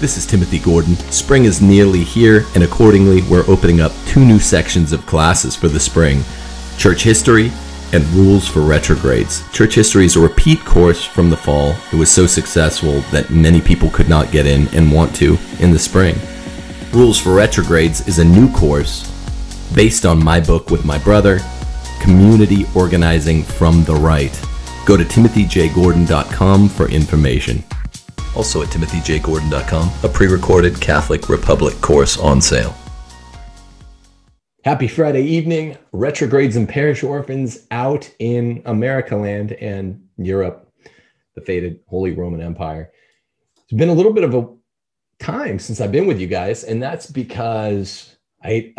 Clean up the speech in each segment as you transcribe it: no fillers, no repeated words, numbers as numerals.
This is Timothy Gordon. Spring is nearly here, and accordingly, we're opening up 2 new sections of classes for the spring: Church History and Rules for Retrogrades. Church History is a repeat course from the fall. It was so successful that many people could not get in and want to in the spring. Rules for Retrogrades is a new course based on my book with my brother, Community Organizing from the Right. Go to timothyjgordon.com for information. Also at timothyjgordon.com, a pre-recorded Catholic Republic course on sale. Happy Friday evening. Retrogrades and parish orphans out in America land and Europe, the fated Holy Roman Empire. It's been a little bit of a time since I've been with you guys, and that's because I ate,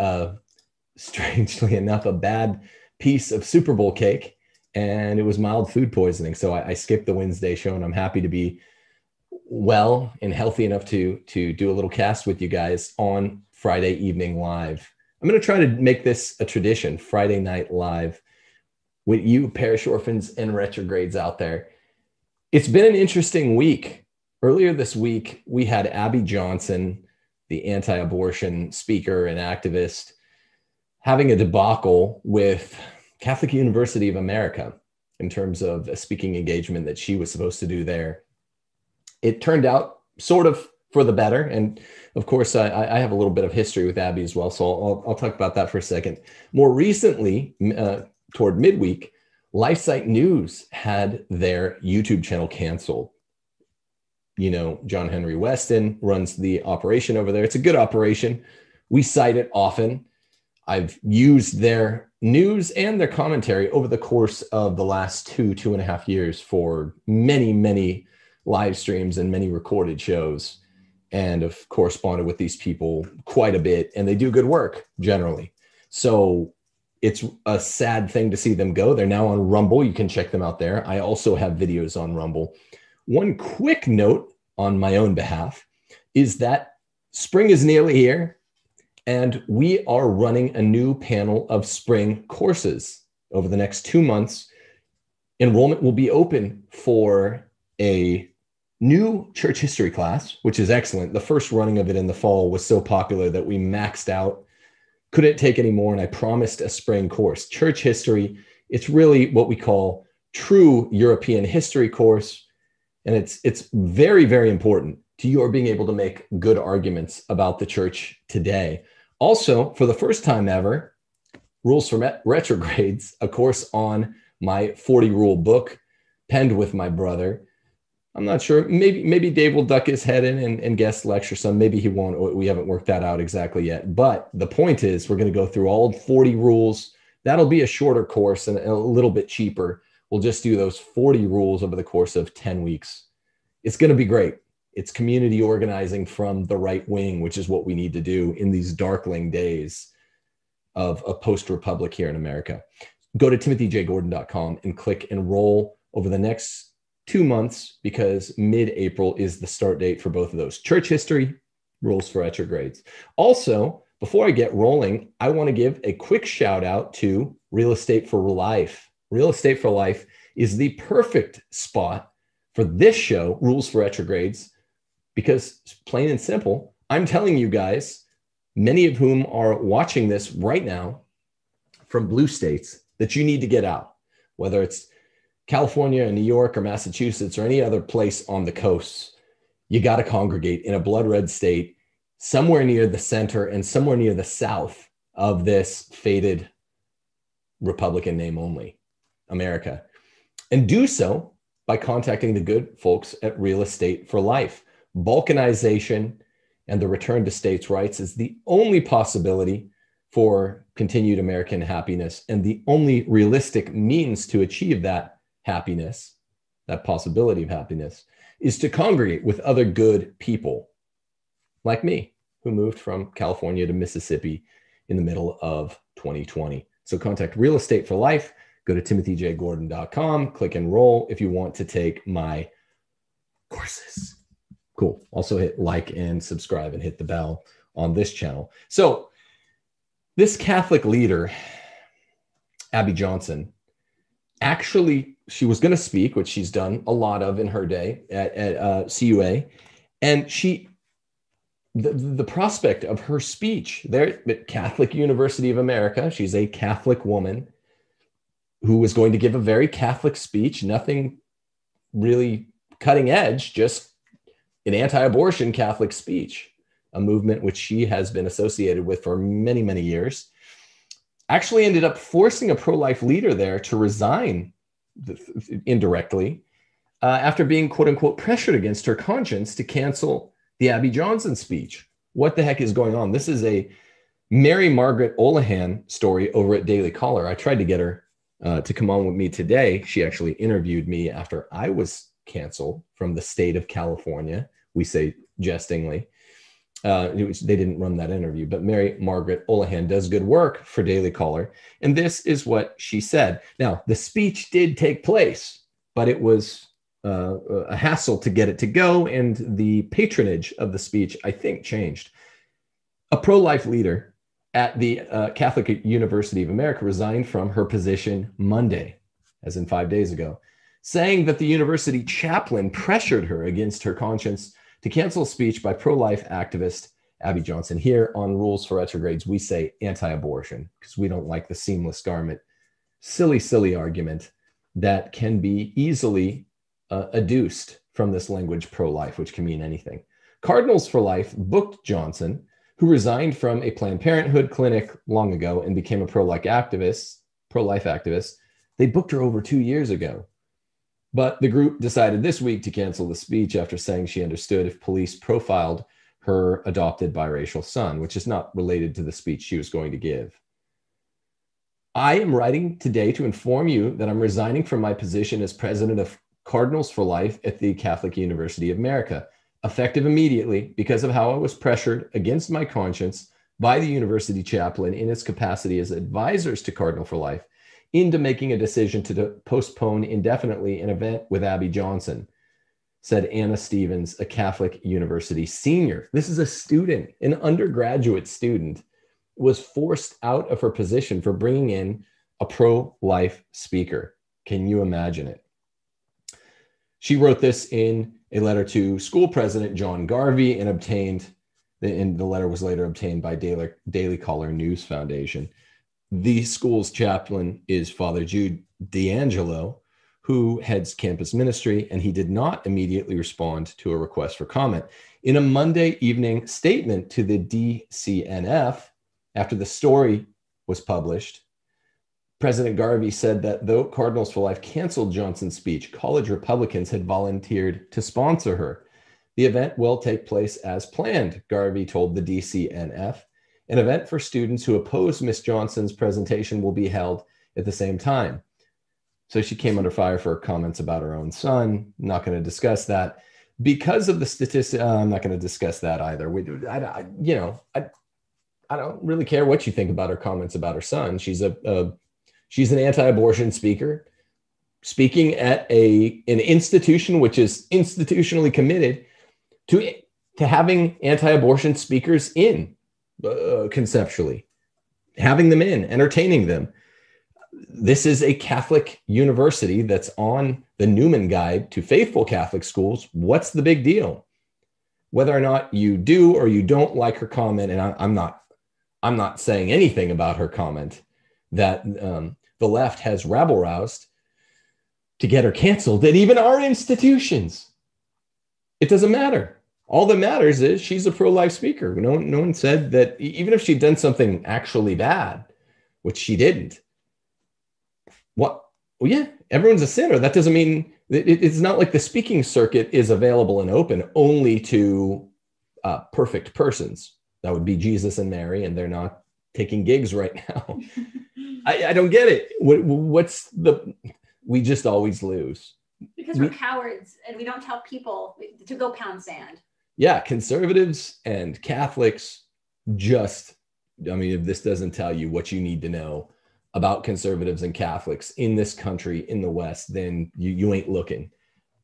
strangely enough, a bad piece of Super Bowl cake, and it was mild food poisoning. So I skipped the Wednesday show, and I'm happy to be well and healthy enough to do a little cast with you guys on Friday evening live. I'm going to try to make this a tradition, Friday night live, with you parish orphans and retrogrades out there. It's been an interesting week. Earlier this week, we had Abby Johnson, the anti-abortion speaker and activist, having a debacle with Catholic University of America in terms of a speaking engagement that she was supposed to do there. It turned out sort of for the better. And of course, I have a little bit of history with Abby as well. So I'll talk about that for a second. More recently, toward midweek, LifeSite News had their YouTube channel canceled. You know, John Henry Weston runs the operation over there. It's a good operation. We cite it often. I've used their news and their commentary over the course of the last 2.5 years for many live streams and many recorded shows, and have corresponded with these people quite a bit, and they do good work generally. So it's a sad thing to see them go. They're now on Rumble. You can check them out there. I also have videos on Rumble. One quick note on my own behalf is that spring is nearly here, and we are running a new panel of spring courses over the next 2 months. Enrollment will be open for a new church history class, which is excellent. The first running of it in the fall was so popular that we maxed out, couldn't take any more, and I promised a spring course. Church history, it's really what we call true European history course, and it's very, very important to your being able to make good arguments about the church today. Also, for the first time ever, Rules for Retrogrades, a course on my 40-rule book, penned with my brother. I'm not sure. Maybe Dave will duck his head in and guest lecture some. Maybe he won't. We haven't worked that out exactly yet. But the point is, we're going to go through all 40 rules. That'll be a shorter course and a little bit cheaper. We'll just do those 40 rules over the course of 10 weeks. It's going to be great. It's community organizing from the right wing, which is what we need to do in these darkling days of a post-republic here in America. Go to timothyjgordon.com and click enroll over the next 2 months, because mid-April is the start date for both of those. Church History, Rules for Retrogrades. Also, before I get rolling, I want to give a quick shout out to Real Estate for Life. Real Estate for Life is the perfect spot for this show, Rules for Retrogrades, because plain and simple, I'm telling you guys, many of whom are watching this right now from blue states, that you need to get out, whether it's California and New York or Massachusetts or any other place on the coasts. You got to congregate in a blood red state somewhere near the center and somewhere near the south of this faded Republican name only, America. And do so by contacting the good folks at Real Estate for Life. Balkanization and the return to states' rights is the only possibility for continued American happiness and the only realistic means to achieve that happiness, that possibility of happiness, is to congregate with other good people like me, who moved from California to Mississippi in the middle of 2020. So contact Real Estate for Life. Go to timothyjgordon.com, click enroll if you want to take my courses. Cool. Also hit like and subscribe and hit the bell on this channel. So this Catholic leader, Abby Johnson, actually, she was going to speak, which she's done a lot of in her day at CUA, and she the prospect of her speech there at Catholic University of America. She's a Catholic woman who was going to give a very Catholic speech, nothing really cutting edge, just an anti-abortion Catholic speech, a movement which she has been associated with for many, many years, actually ended up forcing a pro-life leader there to resign indirectly after being, quote unquote, pressured against her conscience to cancel the Abby Johnson speech. What the heck is going on? This is a Mary Margaret Olihan story over at Daily Caller. I tried to get her to come on with me today. She actually interviewed me after I was canceled from the state of California, we say jestingly. They didn't run that interview, but Mary Margaret Olihan does good work for Daily Caller. And this is what she said. Now, the speech did take place, but it was a hassle to get it to go. And the patronage of the speech, I think, changed. A pro-life leader at the Catholic University of America resigned from her position Monday, as in 5 days ago, saying that the university chaplain pressured her against her conscience to cancel speech by pro-life activist Abby Johnson. Here on Rules for Retrogrades, we say anti-abortion because we don't like the seamless garment. Silly, silly argument that can be easily adduced from this language pro-life, which can mean anything. Cardinals for Life booked Johnson, who resigned from a Planned Parenthood clinic long ago and became a pro-life activist. They booked her over 2 years ago. But the group decided this week to cancel the speech after saying she understood if police profiled her adopted biracial son, which is not related to the speech she was going to give. I am writing today to inform you that I'm resigning from my position as president of Cardinals for Life at the Catholic University of America, effective immediately because of how I was pressured against my conscience by the university chaplain in its capacity as advisors to Cardinal for Life into making a decision to postpone indefinitely an event with Abby Johnson, said Anna Stevens, a Catholic University senior. This is a student, an undergraduate student, was forced out of her position for bringing in a pro-life speaker. Can you imagine it? She wrote this in a letter to school president John Garvey and the letter was later obtained by Daily Caller News Foundation. The school's chaplain is Father Jude D'Angelo, who heads campus ministry, and he did not immediately respond to a request for comment. In a Monday evening statement to the DCNF, after the story was published, President Garvey said that though Cardinals for Life canceled Johnson's speech, college Republicans had volunteered to sponsor her. The event will take place as planned, Garvey told the DCNF. An event for students who oppose Ms. Johnson's presentation will be held at the same time. So she came under fire for her comments about her own son. I'm not going to discuss that because of the statistic. I'm not going to discuss that either. I don't really care what you think about her comments about her son. She's an anti-abortion speaker speaking at an institution which is institutionally committed to having anti-abortion speakers in. Conceptually, having them in, entertaining them. This is a Catholic university that's on the Newman Guide to Faithful Catholic Schools. What's the big deal? Whether or not you do or you don't like her comment, and I'm not saying anything about her comment that the left has rabble-roused to get her canceled at even our institutions. It doesn't matter. All that matters is she's a pro-life speaker. No one said that even if she'd done something actually bad, which she didn't. What? Well, yeah, everyone's a sinner. That doesn't mean it's not like the speaking circuit is available and open only to perfect persons. That would be Jesus and Mary, and they're not taking gigs right now. I don't get it. We just always lose. Because we're cowards and we don't tell people to go pound sand. Yeah, conservatives and Catholics if this doesn't tell you what you need to know about conservatives and Catholics in this country, in the West, then you ain't looking.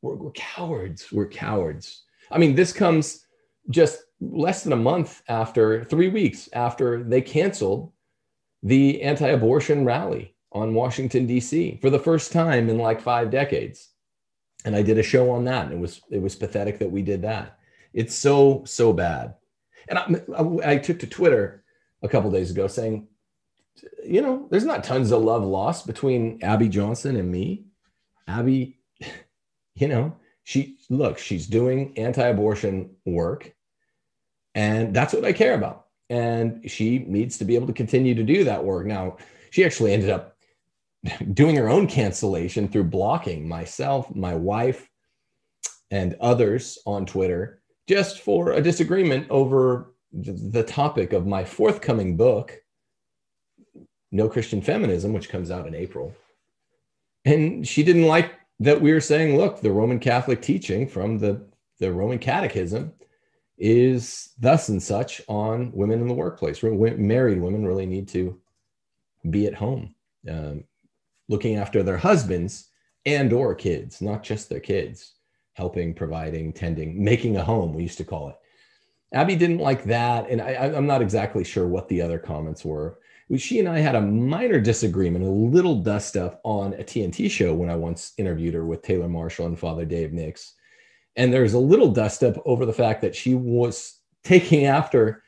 We're cowards. We're cowards. I mean, this comes just less than 3 weeks after they canceled the anti-abortion rally on Washington, D.C. for the first time in like 5 decades. And I did a show on that. And it was pathetic that we did that. It's so bad. And I took to Twitter a couple days ago saying, you know, there's not tons of love lost between Abby Johnson and me. Abby, you know, she's doing anti-abortion work, and that's what I care about. And she needs to be able to continue to do that work. Now, she actually ended up doing her own cancellation through blocking myself, my wife, and others on Twitter just for a disagreement over the topic of my forthcoming book, No Christian Feminism, which comes out in April. And she didn't like that we were saying, look, the Roman Catholic teaching from the Roman Catechism is thus and such on women in the workplace. Married women really need to be at home, looking after their husbands and or kids, not just their kids, helping, providing, tending, making a home, we used to call it. Abby didn't like that. And I'm not exactly sure what the other comments were. She and I had a minor disagreement, a little dust up on a TNT show when I once interviewed her with Taylor Marshall and Father Dave Nix. And there's a little dust up over the fact that she was taking after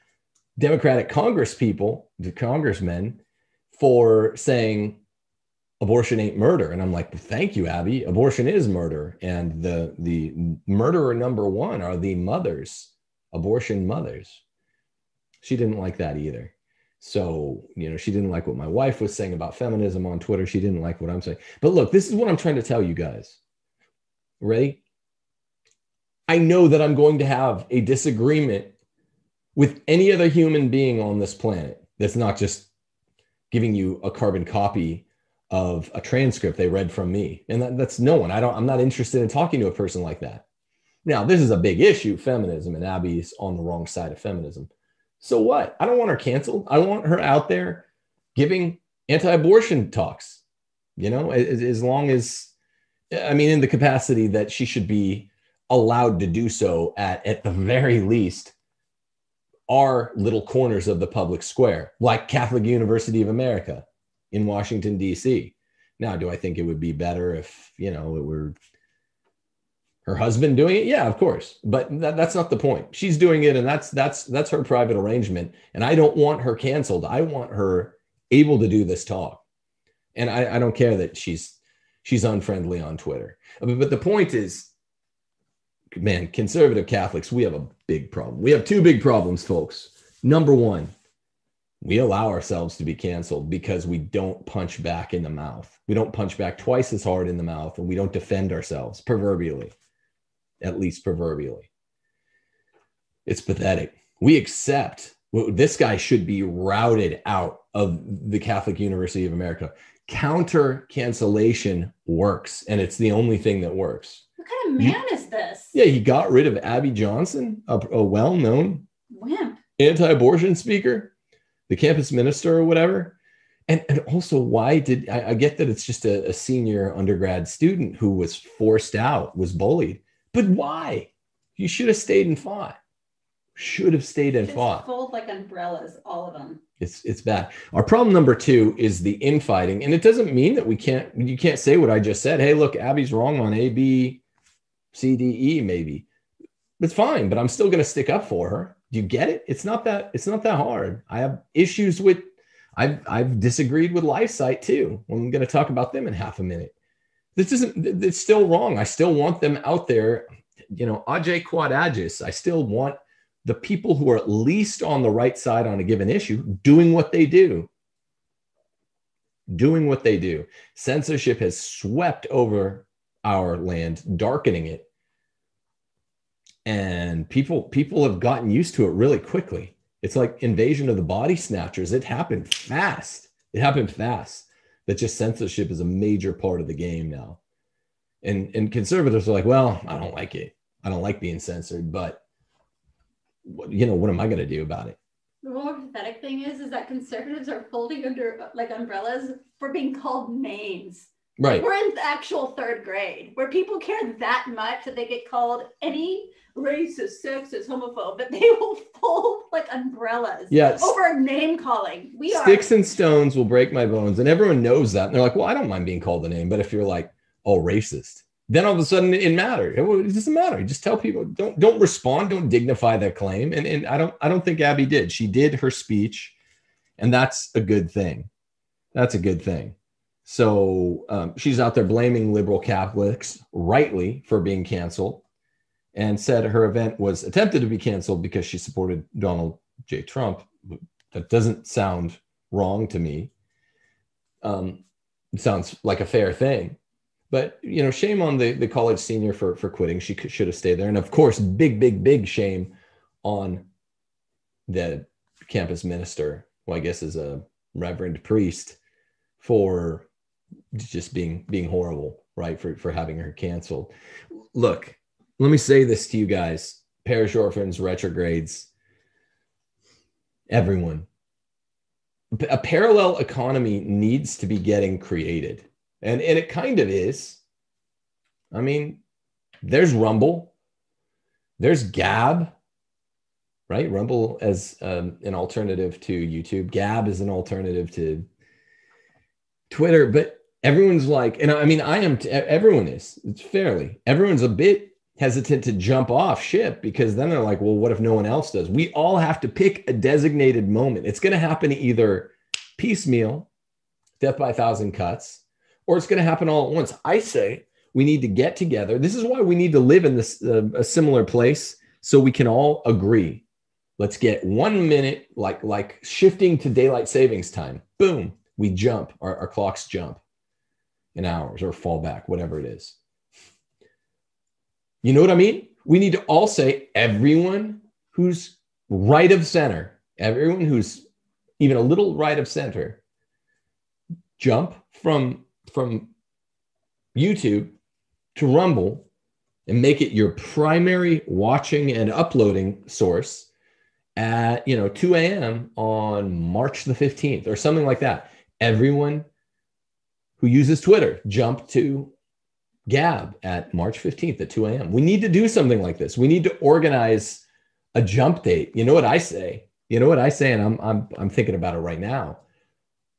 Democratic congressmen for saying abortion ain't murder. And I'm like, thank you, Abby. Abortion is murder. And the murderer number one are the mothers, abortion mothers. She didn't like that either. So, you know, she didn't like what my wife was saying about feminism on Twitter. She didn't like what I'm saying. But look, this is what I'm trying to tell you guys. Ready? I know that I'm going to have a disagreement with any other human being on this planet that's not just giving you a carbon copy of a transcript they read from me. And that's no one. I'm not interested in talking to a person like that. Now, this is a big issue, feminism, and Abby's on the wrong side of feminism. So what? I don't want her canceled. I want her out there giving anti-abortion talks, you know, as long as, I mean, in the capacity that she should be allowed to do so at the very least, our little corners of the public square, like Catholic University of America in Washington, D.C. Now, do I think it would be better if, you know, it were her husband doing it? Yeah, of course. But that's not the point. She's doing it, and that's her private arrangement. And I don't want her canceled. I want her able to do this talk. And I don't care that she's unfriendly on Twitter. But the point is, man, conservative Catholics, we have a big problem. We have two big problems, folks. Number one, we allow ourselves to be canceled because we don't punch back in the mouth. We don't punch back twice as hard in the mouth, and we don't defend ourselves, proverbially, at least proverbially. It's pathetic. We accept this guy should be routed out of the Catholic University of America. Counter cancellation works, and it's the only thing that works. What kind of man is this? Yeah, he got rid of Abby Johnson, a well-known wimp, anti-abortion speaker, the campus minister or whatever. And also, why did I get that it's just a senior undergrad student who was forced out, was bullied. But why? You should have stayed and fought. Should have stayed and just fought. Fold like umbrellas, all of them. It's bad. Our problem number two is the infighting. And it doesn't mean that you can't say what I just said. Hey, look, Abby's wrong on A, B, C, D, E, maybe. It's fine, but I'm still going to stick up for her. Do you get it? It's not that hard. I have issues with, I've disagreed with LifeSite too. I'm going to talk about them in half a minute. It's still wrong. I still want them out there. You know, age quod agis. I still want the people who are at least on the right side on a given issue doing what they do. Censorship has swept over our land, darkening it. And people have gotten used to it really quickly. It's like invasion of the body snatchers. It happened fast. That just censorship is a major part of the game now. And conservatives are like, well, I don't like it. I don't like being censored, but you know, what am I going to do about it? The more pathetic thing is that conservatives are folding under like umbrellas for being called names. Right. We're in the actual third grade where people care that much that they get called any racist, sexist, homophobe, but they will fold like umbrellas over name calling. Sticks and stones will break my bones. And everyone knows that. And they're like, well, I don't mind being called a name. But if you're like, oh, racist, then all of a sudden it matters. It doesn't matter. Just tell people, don't respond. Don't dignify that claim. And I don't think Abby did. She did her speech, and that's a good thing. That's a good thing. So she's out there blaming liberal Catholics, rightly, for being canceled, and said her event was attempted to be canceled because she supported Donald J. Trump. That doesn't sound wrong to me. It sounds like a fair thing. But, you know, shame on the college senior for quitting. She should have stayed there. And, of course, big shame on the campus minister, who I guess is a reverend priest, for just being horrible, right, for having her canceled. Look, let me say this to you guys, parish orphans, retrogrades, everyone. A parallel economy needs to be getting created. And it kind of is. I mean, there's Rumble. There's Gab, right? Rumble as an alternative to YouTube. Gab is an alternative to Twitter. But everyone's like, and I mean, everyone is. It's fairly. Everyone's a bit hesitant to jump off ship because then they're like, well, what if no one else does? We all have to pick a designated moment. It's going to happen either piecemeal, death by a thousand cuts, or it's going to happen all at once. I say we need to get together. This is why we need to live in this a similar place so we can all agree. Let's get 1 minute, like shifting to daylight savings time. Boom, we jump. Our clocks jump in hours or fall back, whatever it is. You know what I mean? We need to all say everyone who's right of center, everyone who's even a little right of center, jump from YouTube to Rumble and make it your primary watching and uploading source at, 2 a.m. on March the 15th or something like that. Everyone who uses Twitter, jump to Gab at March 15th at 2 a.m. We need to do something like this. We need to organize a jump date. You know what I say? And I'm thinking about it right now.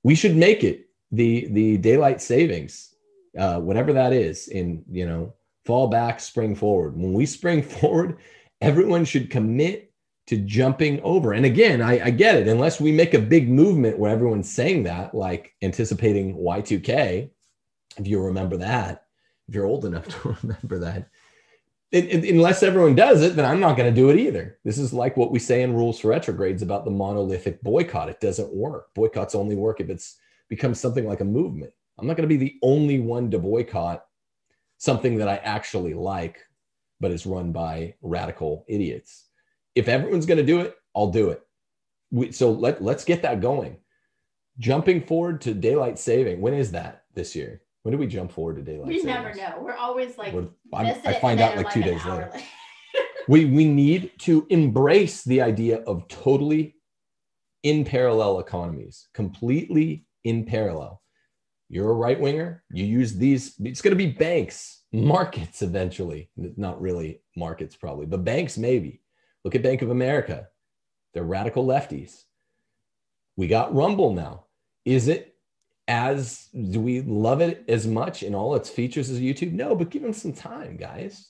We should make it the daylight savings, whatever that is, in, fall back, spring forward. When we spring forward, everyone should commit to jumping over. And again, I get it. Unless we make a big movement where everyone's saying that, like anticipating Y2K, if you remember that, if you're old enough to remember that, unless everyone does it, then I'm not going to do it either. This is like what we say in Rules for Retrogrades about the monolithic boycott. It doesn't work. Boycotts only work if it's becomes something like a movement. I'm not going to be the only one to boycott something that I actually like, but is run by radical idiots. If everyone's going to do it, I'll do it. So let's get that going. Jumping forward to daylight saving. When is that this year? When do we jump forward to daylight saving? We never know. We're always like, I find out like 2 days later. We need to embrace the idea of totally in parallel economies, completely in parallel. You're a right winger. You use these. It's going to be banks, markets eventually. Not really markets probably, but banks maybe. Look at Bank of America. They're radical lefties. We got Rumble now. Do we love it as much in all its features as YouTube? No, but give them some time, guys.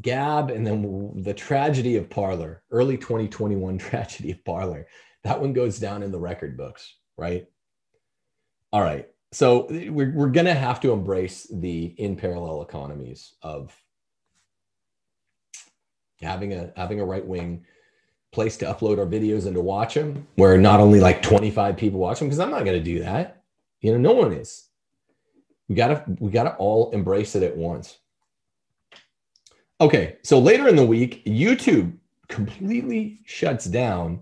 Gab, and then the tragedy of Parler, early 2021 tragedy of Parler. That one goes down in the record books, right? All right, so we're going to have to embrace the in parallel economies of having a right wing place to upload our videos and to watch them, where not only like 25 people watch them, because I'm not going to do that. No one is. We gotta all embrace it at once. Okay, so later in the week, YouTube completely shuts down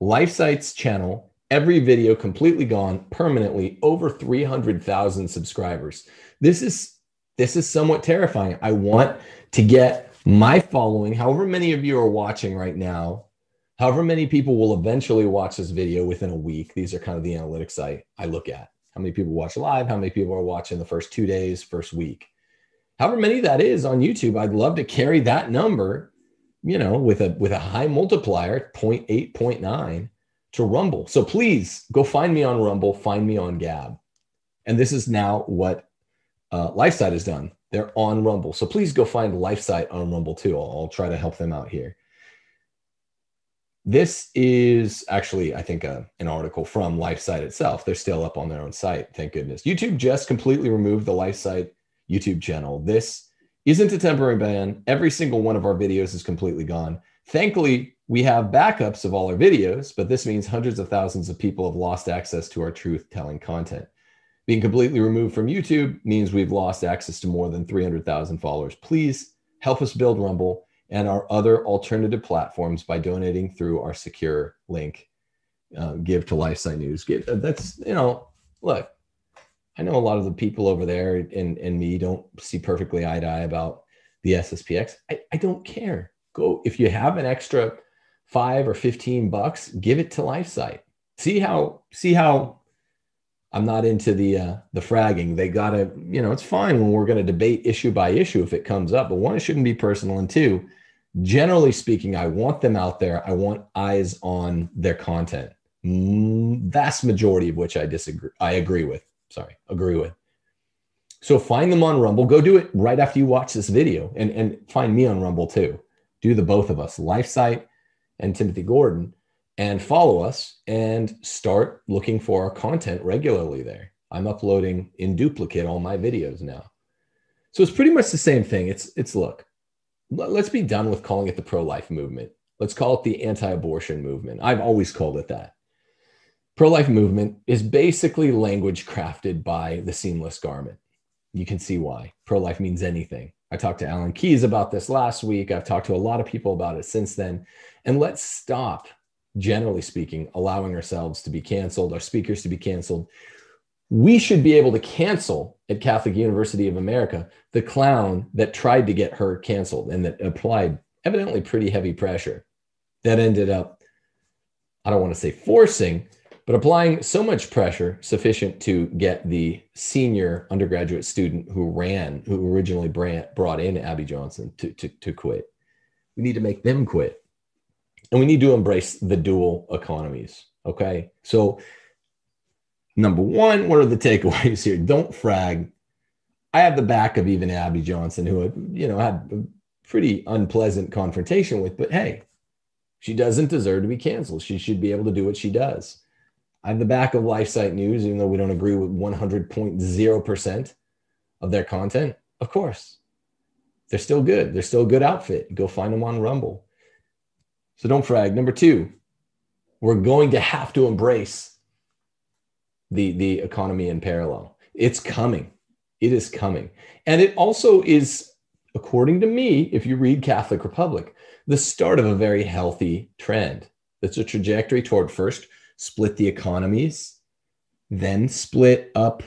LifeSite's channel. Every video completely gone, permanently, over 300,000 subscribers. This is somewhat terrifying. I want to get my following, however many of you are watching right now, however many people will eventually watch this video within a week. These are kind of the analytics I look at. How many people watch live, how many people are watching the first 2 days, first week. However many that is on YouTube, I'd love to carry that number, with a high multiplier, 0.8, 0.9. to Rumble. So please go find me on Rumble, find me on Gab. And this is now what LifeSite has done. They're on Rumble. So please go find LifeSite on Rumble too. I'll try to help them out here. This is actually, I think, an article from LifeSite itself. They're still up on their own site, thank goodness. YouTube just completely removed the LifeSite YouTube channel. This isn't a temporary ban. Every single one of our videos is completely gone. Thankfully, we have backups of all our videos, but this means hundreds of thousands of people have lost access to our truth-telling content. Being completely removed from YouTube means we've lost access to more than 300,000 followers. Please help us build Rumble and our other alternative platforms by donating through our secure link. Give to LifeSite News. That's, you know, look, I know a lot of the people over there and me don't see perfectly eye to eye about the SSPX. I don't care. Go, if you have an extra $5 or $15, give it to LifeSite. See how I'm not into the fragging. They gotta, you know, it's fine when we're gonna debate issue by issue if it comes up, but one, it shouldn't be personal, and two, generally speaking, I want them out there. I want eyes on their content. Vast majority of which I agree with. So find them on Rumble. Go do it right after you watch this video, and find me on Rumble too. Do the both of us, LifeSite and Timothy Gordon, and follow us and start looking for our content regularly there. I'm uploading in duplicate all my videos now. So it's pretty much the same thing. It's look, let's be done with calling it the pro-life movement. Let's call it the anti-abortion movement. I've always called it that. Pro-life movement is basically language crafted by the seamless garment. You can see why. Pro-life means anything. I talked to Alan Keyes about this last week. I've talked to a lot of people about it since then. And let's stop, generally speaking, allowing ourselves to be canceled, our speakers to be canceled. We should be able to cancel at Catholic University of America the clown that tried to get her canceled and that applied evidently pretty heavy pressure that ended up, I don't want to say forcing, but applying so much pressure sufficient to get the senior undergraduate student who originally brought in Abby Johnson to quit. We need to make them quit. And we need to embrace the dual economies, okay? So number one, what are the takeaways here? Don't frag. I have the back of even Abby Johnson, who had a pretty unpleasant confrontation with, but hey, she doesn't deserve to be canceled. She should be able to do what she does. I have the back of LifeSite News, even though we don't agree with 100.0% of their content. Of course, they're still good. They're still a good outfit. Go find them on Rumble. So don't frag. Number two, we're going to have to embrace the economy in parallel. It's coming. It is coming. And it also is, according to me, if you read Catholic Republic, the start of a very healthy trend. That's a trajectory toward first, split the economies, then split up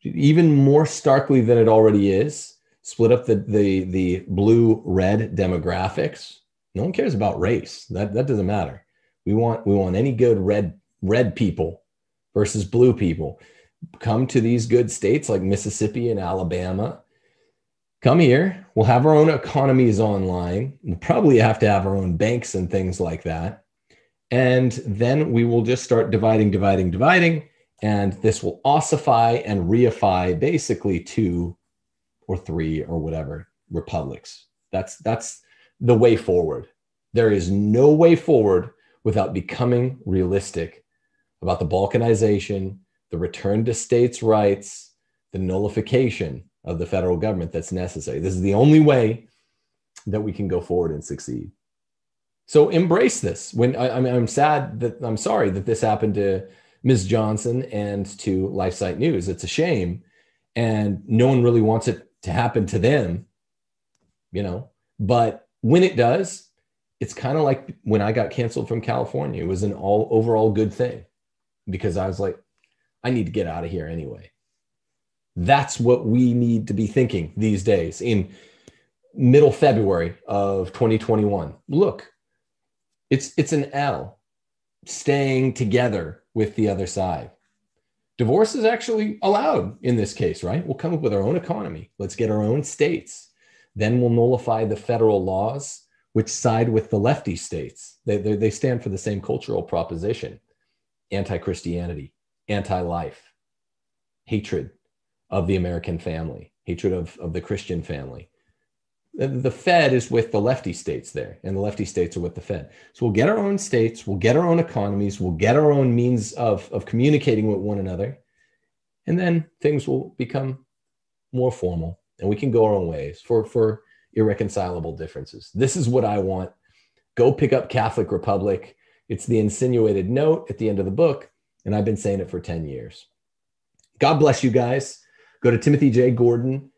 even more starkly than it already is, split up the blue-red demographics. No one cares about race. That doesn't matter. We want any good red people versus blue people. Come to these good states like Mississippi and Alabama. Come here. We'll have our own economies online. We'll probably have to have our own banks and things like that. And then we will just start dividing. And this will ossify and reify basically 2 or 3 or whatever republics. That's the way forward. There is no way forward without becoming realistic about the balkanization, the return to states' rights, the nullification of the federal government that's necessary. This is the only way that we can go forward and succeed. So embrace this. I'm sorry that this happened to Ms. Johnson and to LifeSite News. It's a shame, and no one really wants it to happen to them, but when it does, it's kind of like when I got canceled from California. It was an overall good thing because I was like, I need to get out of here anyway. That's what we need to be thinking these days in middle February of 2021. Look, it's an L, staying together with the other side. Divorce is actually allowed in this case, right? We'll come up with our own economy. Let's get our own states. Then we'll nullify the federal laws, which side with the lefty states. They stand for the same cultural proposition: anti-Christianity, anti-life, hatred of the American family. hatred of the Christian family. The Fed is with the lefty states there, and the lefty states are with the Fed. So we'll get our own states, we'll get our own economies, we'll get our own means of communicating with one another, and then things will become more formal, and we can go our own ways for irreconcilable differences. This is what I want. Go pick up Catholic Republic. It's the insinuated note at the end of the book, and I've been saying it for 10 years. God bless you guys. Go to timothyjgordon.com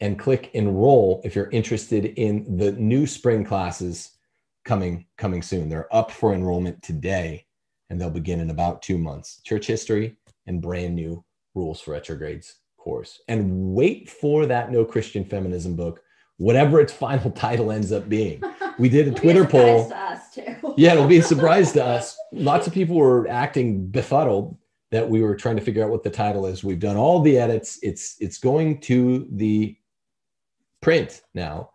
and click enroll if you're interested in the new spring classes coming soon. They're up for enrollment today, and they'll begin in about 2 months. Church history and brand new rules for retrogrades course. And wait for that No Christian Feminism book, whatever its final title ends up being. We did a Twitter poll. Yeah, it'll be a surprise to us. Lots of people were acting befuddled that we were trying to figure out what the title is. We've done all the edits. It's going to the print now,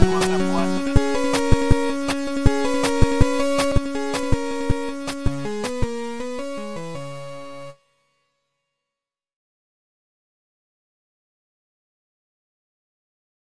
women.